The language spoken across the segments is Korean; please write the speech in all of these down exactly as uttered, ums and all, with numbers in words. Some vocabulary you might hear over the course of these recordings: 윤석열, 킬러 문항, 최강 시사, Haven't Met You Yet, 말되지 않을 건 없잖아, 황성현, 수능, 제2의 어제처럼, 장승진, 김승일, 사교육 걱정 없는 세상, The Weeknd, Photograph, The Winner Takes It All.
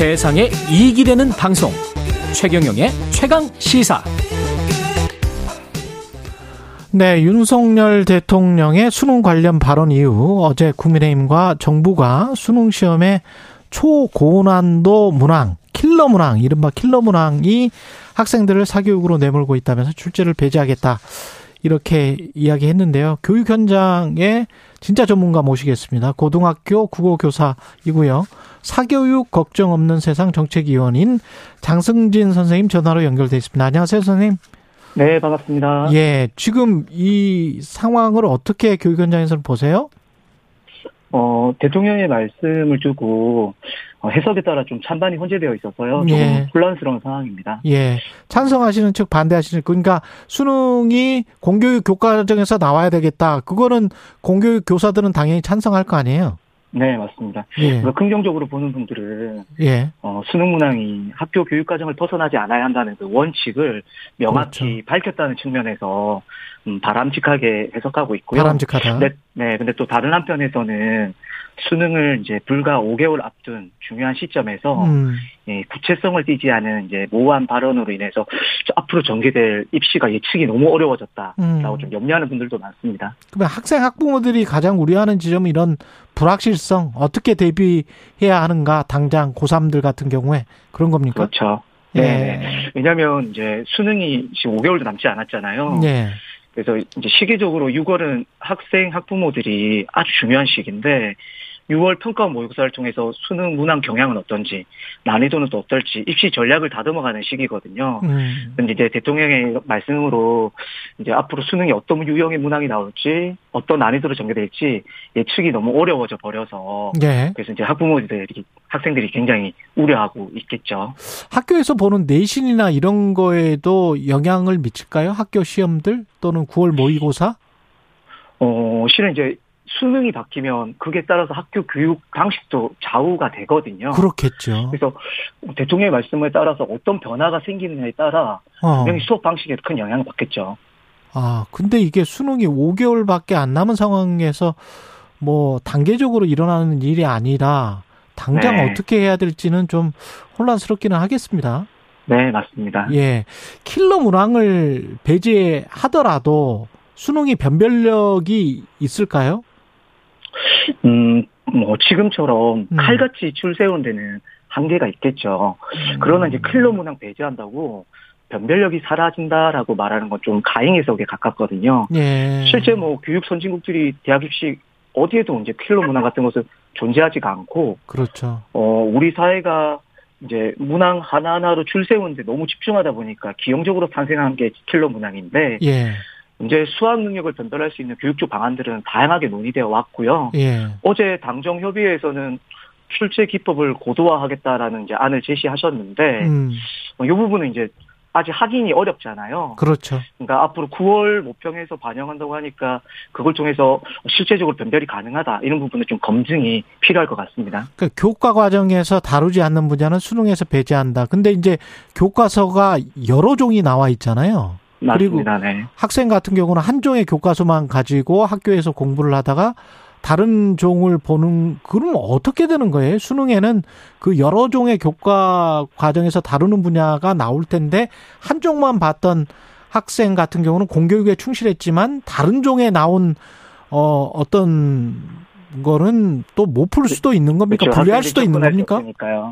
세상에 이익이 되는 방송 최경영의 최강 시사. 네, 윤석열 대통령의 수능 관련 발언 이후 어제 국민의힘과 정부가 수능 시험에 초고난도 문항, 킬러 문항, 이른바 킬러 문항이 학생들을 사교육으로 내몰고 있다면서 출제를 배제하겠다, 이렇게 이야기했는데요. 교육 현장에 진짜 전문가 모시겠습니다. 고등학교 국어교사이고요, 사교육 걱정 없는 세상 정책위원인 장승진 선생님 전화로 연결돼 있습니다. 안녕하세요, 선생님. 네, 반갑습니다. 예, 지금 이 상황을 어떻게 교육 현장에서는 보세요? 어, 대통령의 말씀을 두고 해석에 따라 좀 찬반이 혼재되어 있어서요. 조금 예. 혼란스러운 상황입니다. 예, 찬성하시는 측, 반대하시는 측. 그러니까 수능이 공교육 교과정에서 나와야 되겠다, 그거는 공교육 교사들은 당연히 찬성할 거 아니에요? 네, 맞습니다. 예. 긍정적으로 보는 분들은 예. 어, 수능 문항이 학교 교육과정을 벗어나지 않아야 한다는 그 원칙을 명확히 그렇죠. 밝혔다는 측면에서 음, 바람직하게 해석하고 있고요. 바람직하다. 네, 네, 근데 또 다른 한편에서는 수능을 이제 불과 오 개월 앞둔 중요한 시점에서 음. 예, 구체성을 띠지 않은 이제 모호한 발언으로 인해서 앞으로 전개될 입시가 예측이 너무 어려워졌다라고 음. 좀 염려하는 분들도 많습니다. 그러면 학생 학부모들이 가장 우려하는 지점은 이런 불확실성, 어떻게 대비해야 하는가, 당장 고삼들 같은 경우에 그런 겁니까? 그렇죠. 예. 네. 왜냐하면 이제 수능이 지금 오 개월도 남지 않았잖아요. 네. 그래서 이제 시기적으로 유월은 학생 학부모들이 아주 중요한 시기인데, 유월 평가 모의고사를 통해서 수능 문항 경향은 어떤지, 난이도는 또 어떨지, 입시 전략을 다듬어가는 시기거든요. 음. 근데 이제 대통령의 말씀으로 이제 앞으로 수능이 어떤 유형의 문항이 나올지, 어떤 난이도로 전개될지 예측이 너무 어려워져 버려서 네. 그래서 이제 학부모들이, 학생들이 굉장히 우려하고 있겠죠. 학교에서 보는 내신이나 이런 거에도 영향을 미칠까요? 학교 시험들 또는 구월 모의고사? 어, 실은 이제 수능이 바뀌면 그게 따라서 학교 교육 방식도 좌우가 되거든요. 그렇겠죠. 그래서 대통령의 말씀에 따라서 어떤 변화가 생기느냐에 따라 어. 분명히 수업 방식에 큰 영향을 받겠죠. 아, 근데 이게 수능이 오 개월밖에 안 남은 상황에서 뭐 단계적으로 일어나는 일이 아니라 당장 네. 어떻게 해야 될지는 좀 혼란스럽기는 하겠습니다. 네, 맞습니다. 예, 킬러 문항을 배제하더라도 수능이 변별력이 있을까요? 음, 뭐, 지금처럼 음. 칼같이 줄 세운 데는 한계가 있겠죠. 음. 그러나 이제 킬러 문항 배제한다고 변별력이 사라진다라고 말하는 건 좀 가행 해석에 가깝거든요. 예. 실제 뭐, 교육 선진국들이 대학 입시 어디에도 이제 킬러 문항 같은 것은 존재하지가 않고. 그렇죠. 어, 우리 사회가 이제 문항 하나하나로 줄 세우는데 너무 집중하다 보니까 기형적으로 탄생한 게 킬러 문항인데. 예. 이제 수학 능력을 변별할 수 있는 교육적 방안들은 다양하게 논의되어 왔고요. 예. 어제 당정 협의회에서는 출제 기법을 고도화하겠다라는 이제 안을 제시하셨는데, 음. 이 부분은 이제 아직 확인이 어렵잖아요. 그렇죠. 그러니까 앞으로 구월 모평에서 반영한다고 하니까 그걸 통해서 실제적으로 변별이 가능하다, 이런 부분은 좀 검증이 필요할 것 같습니다. 그러니까 교과 과정에서 다루지 않는 분야는 수능에서 배제한다. 근데 이제 교과서가 여러 종이 나와 있잖아요. 그리고 맞습니다. 네. 학생 같은 경우는 한 종의 교과서만 가지고 학교에서 공부를 하다가 다른 종을 보는, 그럼 어떻게 되는 거예요? 수능에는 그 여러 종의 교과 과정에서 다루는 분야가 나올 텐데, 한 종만 봤던 학생 같은 경우는 공교육에 충실했지만 다른 종에 나온 어, 어떤 거는 또 못 풀 수도 있는 겁니까? 그렇죠. 분리할 수도 있는 겁니까?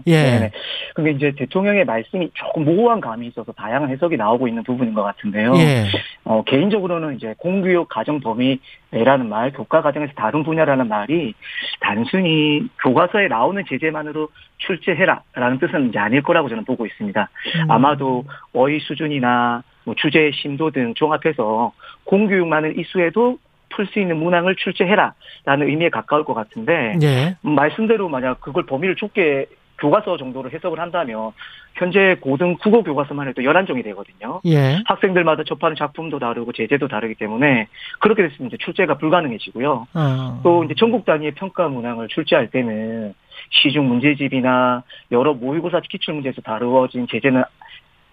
예. 근데 이제 대통령의 말씀이 조금 모호한 감이 있어서 다양한 해석이 나오고 있는 부분인 것 같은데요. 예. 어, 개인적으로는 이제 공교육 가정 범위라는 말, 교과 과정에서 다른 분야라는 말이 단순히 교과서에 나오는 제재만으로 출제해라라는 뜻은 이제 아닐 거라고 저는 보고 있습니다. 음. 아마도 어휘 수준이나 뭐 주제의 심도 등 종합해서 공교육만을 이수해도 풀 수 있는 문항을 출제해라라는 의미에 가까울 것 같은데, 예. 말씀대로 만약 그걸 범위를 좁게 교과서 정도로 해석을 한다면 현재 고등 국어 교과서만 해도 열한 종이 되거든요. 예. 학생들마다 접하는 작품도 다르고 제재도 다르기 때문에 그렇게 됐으면 이제 출제가 불가능해지고요. 어. 또 이제 전국 단위의 평가 문항을 출제할 때는 시중 문제집이나 여러 모의고사 기출문제에서 다루어진 제재는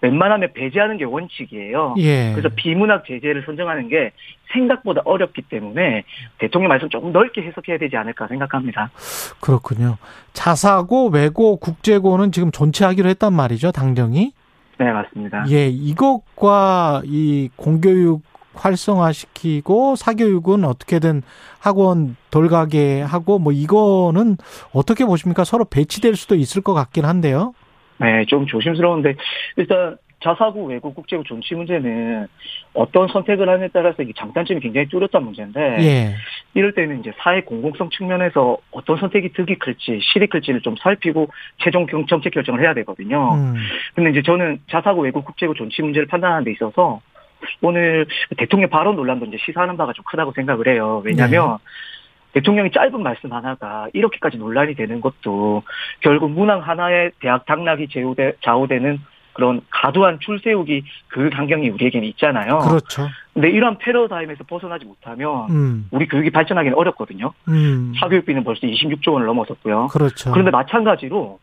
웬만하면 배제하는 게 원칙이에요. 예. 그래서 비문학 제재를 선정하는 게 생각보다 어렵기 때문에 대통령 말씀 조금 넓게 해석해야 되지 않을까 생각합니다. 그렇군요. 자사고, 외고, 국제고는 지금 존치하기로 했단 말이죠, 당정이? 네, 맞습니다. 예, 이것과 이 공교육 활성화시키고 사교육은 어떻게든 학원 돌가게 하고 뭐 이거는 어떻게 보십니까? 서로 배치될 수도 있을 것 같긴 한데요. 네, 좀 조심스러운데 일단 자사고, 외고, 국제고 존치 문제는 어떤 선택을 하느냐에 따라서 이 장단점이 굉장히 뚜렷한 문제인데 예. 이럴 때는 이제 사회 공공성 측면에서 어떤 선택이 득이 클지 실이 클지를 좀 살피고 최종 정책 결정을 해야 되거든요. 음. 근데 이제 저는 자사고, 외고, 국제고 존치 문제를 판단하는 데 있어서 오늘 대통령 발언 논란도 이제 시사하는 바가 좀 크다고 생각을 해요. 왜냐하면 네. 대통령이 짧은 말씀 하나가 이렇게까지 논란이 되는 것도 결국 문항 하나에 대학 당락이 좌우되는 그런 과도한 줄세우기 교육 환경이 우리에게는 있잖아요. 그렇죠. 근데 이러한 패러다임에서 벗어나지 못하면 음. 우리 교육이 발전하기는 어렵거든요. 음. 사교육비는 벌써 이십육조 원을 넘어섰고요. 그렇죠. 그런데 마찬가지로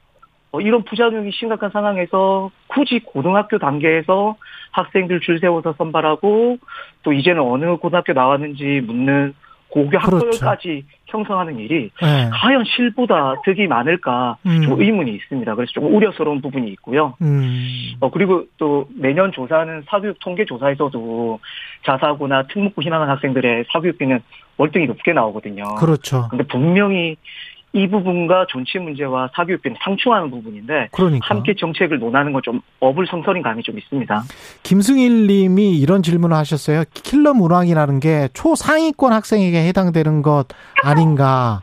이런 부작용이 심각한 상황에서 굳이 고등학교 단계에서 학생들 줄 세워서 선발하고 또 이제는 어느 고등학교 나왔는지 묻는 고교 학벌까지 그렇죠. 형성하는 일이 네. 과연 실보다 득이 많을까 음. 좀 의문이 있습니다. 그래서 좀 우려스러운 부분이 있고요. 음. 어, 그리고 또 매년 조사하는 사교육 통계 조사에서도 자사고나 특목고 희망한 학생들의 사교육비는 월등히 높게 나오거든요. 그렇죠. 근데 분명히 이 부분과 존치 문제와 사교육비는 상충하는 부분인데 그러니까. 함께 정책을 논하는 건 좀 어불성설인 감이 좀 있습니다. 김승일 님이 이런 질문을 하셨어요. 킬러 문항이라는 게 초상위권 학생에게 해당되는 것 아닌가.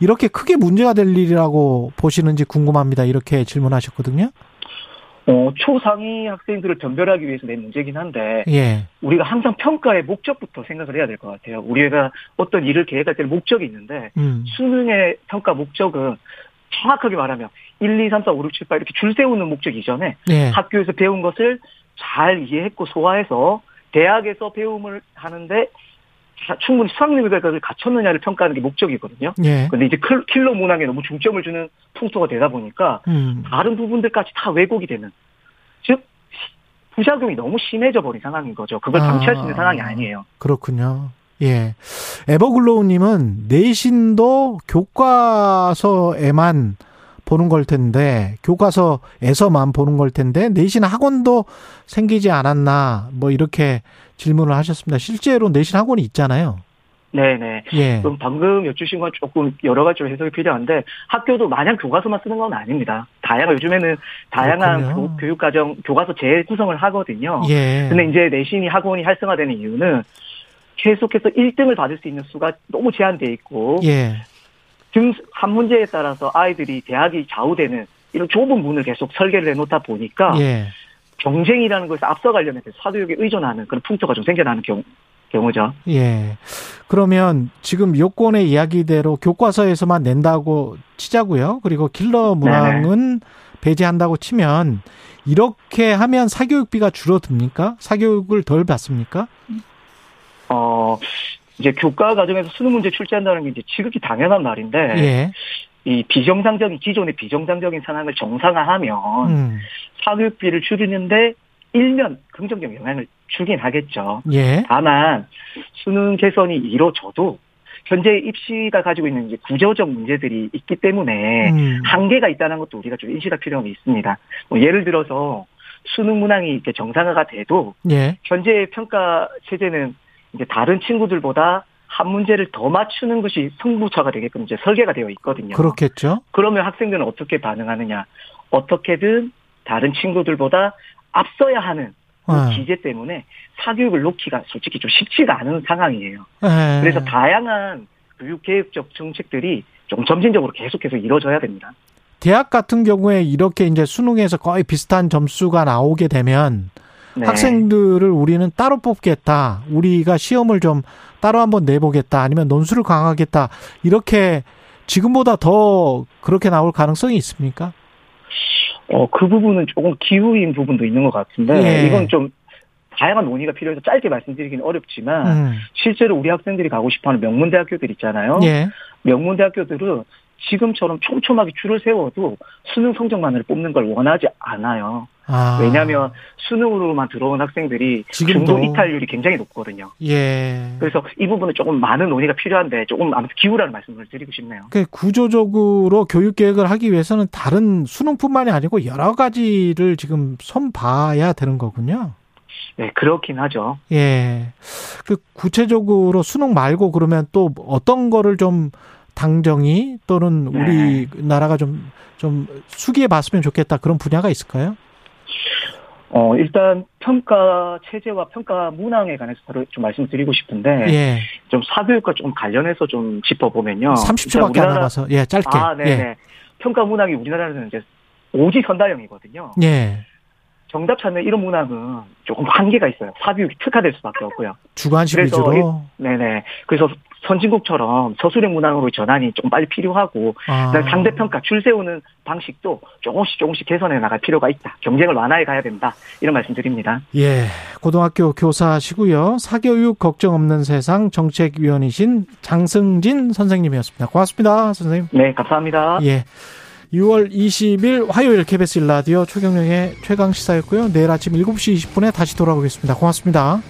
이렇게 크게 문제가 될 일이라고 보시는지 궁금합니다. 이렇게 질문하셨거든요. 어, 초상위 학생들을 변별하기 위해서 낸 문제긴 한데 예. 우리가 항상 평가의 목적부터 생각을 해야 될 것 같아요. 우리가 어떤 일을 계획할 때는 목적이 있는데 음. 수능의 평가 목적은 정확하게 말하면 일, 이, 삼, 사, 오, 육, 칠, 팔 이렇게 줄 세우는 목적 이전에 예. 학교에서 배운 것을 잘 이해했고 소화해서 대학에서 배움을 하는데 충분히 수학능력을 갖췄느냐를 평가하는 게 목적이거든요. 그런데 예. 이제 킬러 문항에 너무 중점을 주는 풍토가 되다 보니까 음. 다른 부분들까지 다 왜곡이 되는. 즉 부작용이 너무 심해져 버린 상황인 거죠. 그걸 방치할 아, 수 있는 상황이 아니에요. 그렇군요. 예, 에버글로우님은 내신도 교과서에만 보는 걸 텐데 교과서에서만 보는 걸 텐데 내신 학원도 생기지 않았나 뭐 이렇게 질문을 하셨습니다. 실제로 내신 학원이 있잖아요. 네네. 예. 그럼 방금 여쭈신 건 조금 여러 가지 해석이 필요한데 학교도 마냥 교과서만 쓰는 건 아닙니다. 다양한 요즘에는 다양한 교, 교육과정 교과서 재구성을 하거든요. 예. 근데 이제 내신이 학원이 활성화되는 이유는 계속해서 일 등을 받을 수 있는 수가 너무 제한돼 있고 예. 등 한 문제에 따라서 아이들이 대학이 좌우되는 이런 좁은 문을 계속 설계를 해놓다 보니까 예. 경쟁이라는 것을 앞서가려면 사교육에 의존하는 그런 풍토가 좀 생겨나는 경우. 경우죠. 예. 그러면 지금 요건의 이야기대로 교과서에서만 낸다고 치자고요. 그리고 킬러 문항은 배제한다고 치면 이렇게 하면 사교육비가 줄어듭니까? 사교육을 덜 받습니까? 어, 이제 교과 과정에서 수능 문제 출제한다는 게 이제 지극히 당연한 말인데 예. 이 비정상적인 기존의 비정상적인 상황을 정상화하면 음. 사교육비를 줄이는데 일면 긍정적 영향을 주긴 하겠죠. 예. 다만 수능 개선이 이루어져도 현재 입시가 가지고 있는 이제 구조적 문제들이 있기 때문에 음. 한계가 있다는 것도 우리가 좀 인식할 필요가 있습니다. 뭐 예를 들어서 수능 문항이 이렇게 정상화가 돼도 예. 현재의 평가 체제는 이제 다른 친구들보다 한 문제를 더 맞추는 것이 승부처가 되게끔 이제 설계가 되어 있거든요. 그렇겠죠. 그러면 학생들은 어떻게 반응하느냐? 어떻게든 다른 친구들보다 앞서야 하는 그 기제 때문에 사교육을 놓기가 솔직히 좀 쉽지가 않은 상황이에요. 에. 그래서 다양한 교육개혁적 정책들이 좀 점진적으로 계속해서 이루어져야 됩니다. 대학 같은 경우에 이렇게 이제 수능에서 거의 비슷한 점수가 나오게 되면 네. 학생들을 우리는 따로 뽑겠다. 우리가 시험을 좀 따로 한번 내보겠다. 아니면 논술을 강화하겠다. 이렇게 지금보다 더 그렇게 나올 가능성이 있습니까? 어, 그 부분은 조금 기후인 부분도 있는 것 같은데 예. 이건 좀 다양한 논의가 필요해서 짧게 말씀드리기는 어렵지만 음. 실제로 우리 학생들이 가고 싶어하는 명문대학교들 있잖아요. 예. 명문대학교들은 지금처럼 촘촘하게 줄을 세워도 수능 성적만을 뽑는 걸 원하지 않아요. 아. 왜냐하면 수능으로만 들어온 학생들이 지금도. 중도 이탈률이 굉장히 높거든요. 예. 그래서 이 부분은 조금 많은 논의가 필요한데 조금 아무튼 기우라는 말씀을 드리고 싶네요. 그 구조적으로 교육 개혁을 하기 위해서는 다른 수능뿐만이 아니고 여러 가지를 지금 손봐야 되는 거군요. 네, 그렇긴 하죠. 예. 그 구체적으로 수능 말고 그러면 또 어떤 거를 좀 당정이 또는 네. 우리나라가 좀, 좀 숙의해 봤으면 좋겠다 그런 분야가 있을까요? 어, 일단 평가 체제와 평가 문항에 관해서 좀 말씀드리고 싶은데, 예. 좀 사교육과 좀 관련해서 좀 짚어보면요. 삼십 초밖에 안 남아서, 예, 짧게. 아, 네네. 예. 평가 문항이 우리나라는 이제 오직 현다형이거든요. 예. 정답 찾는 이런 문항은 조금 한계가 있어요. 사교육이 특화될 수밖에 없고요. 주관식 그래서 위주로? 이, 네네. 그래서 선진국처럼 서술형 문항으로 전환이 조금 빨리 필요하고, 아. 상대평가, 줄 세우는 방식도 조금씩 조금씩 개선해 나갈 필요가 있다. 경쟁을 완화해 가야 된다. 이런 말씀 드립니다. 예. 고등학교 교사시고요. 사교육 걱정 없는 세상 정책위원이신 장승진 선생님이었습니다. 고맙습니다, 선생님. 네, 감사합니다. 예. 유월 이십일 화요일 케이비에스 일 라디오 최경영의 최강 시사였고요. 내일 아침 일곱 시 이십 분에 다시 돌아오겠습니다. 고맙습니다.